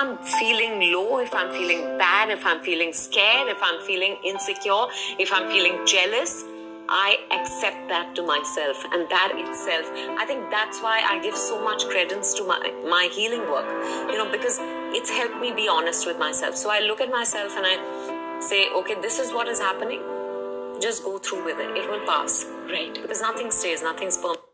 I'm feeling low, if I'm feeling bad, if I'm feeling scared, if I'm feeling insecure, if I'm feeling jealous, I accept that to myself, and that itself, I think that's why I give so much credence to my healing work, because it's helped me be honest with myself. So I look at myself and I say, okay, this is what is happening. Just go through with it. It will pass. Right. Because nothing stays, nothing's permanent.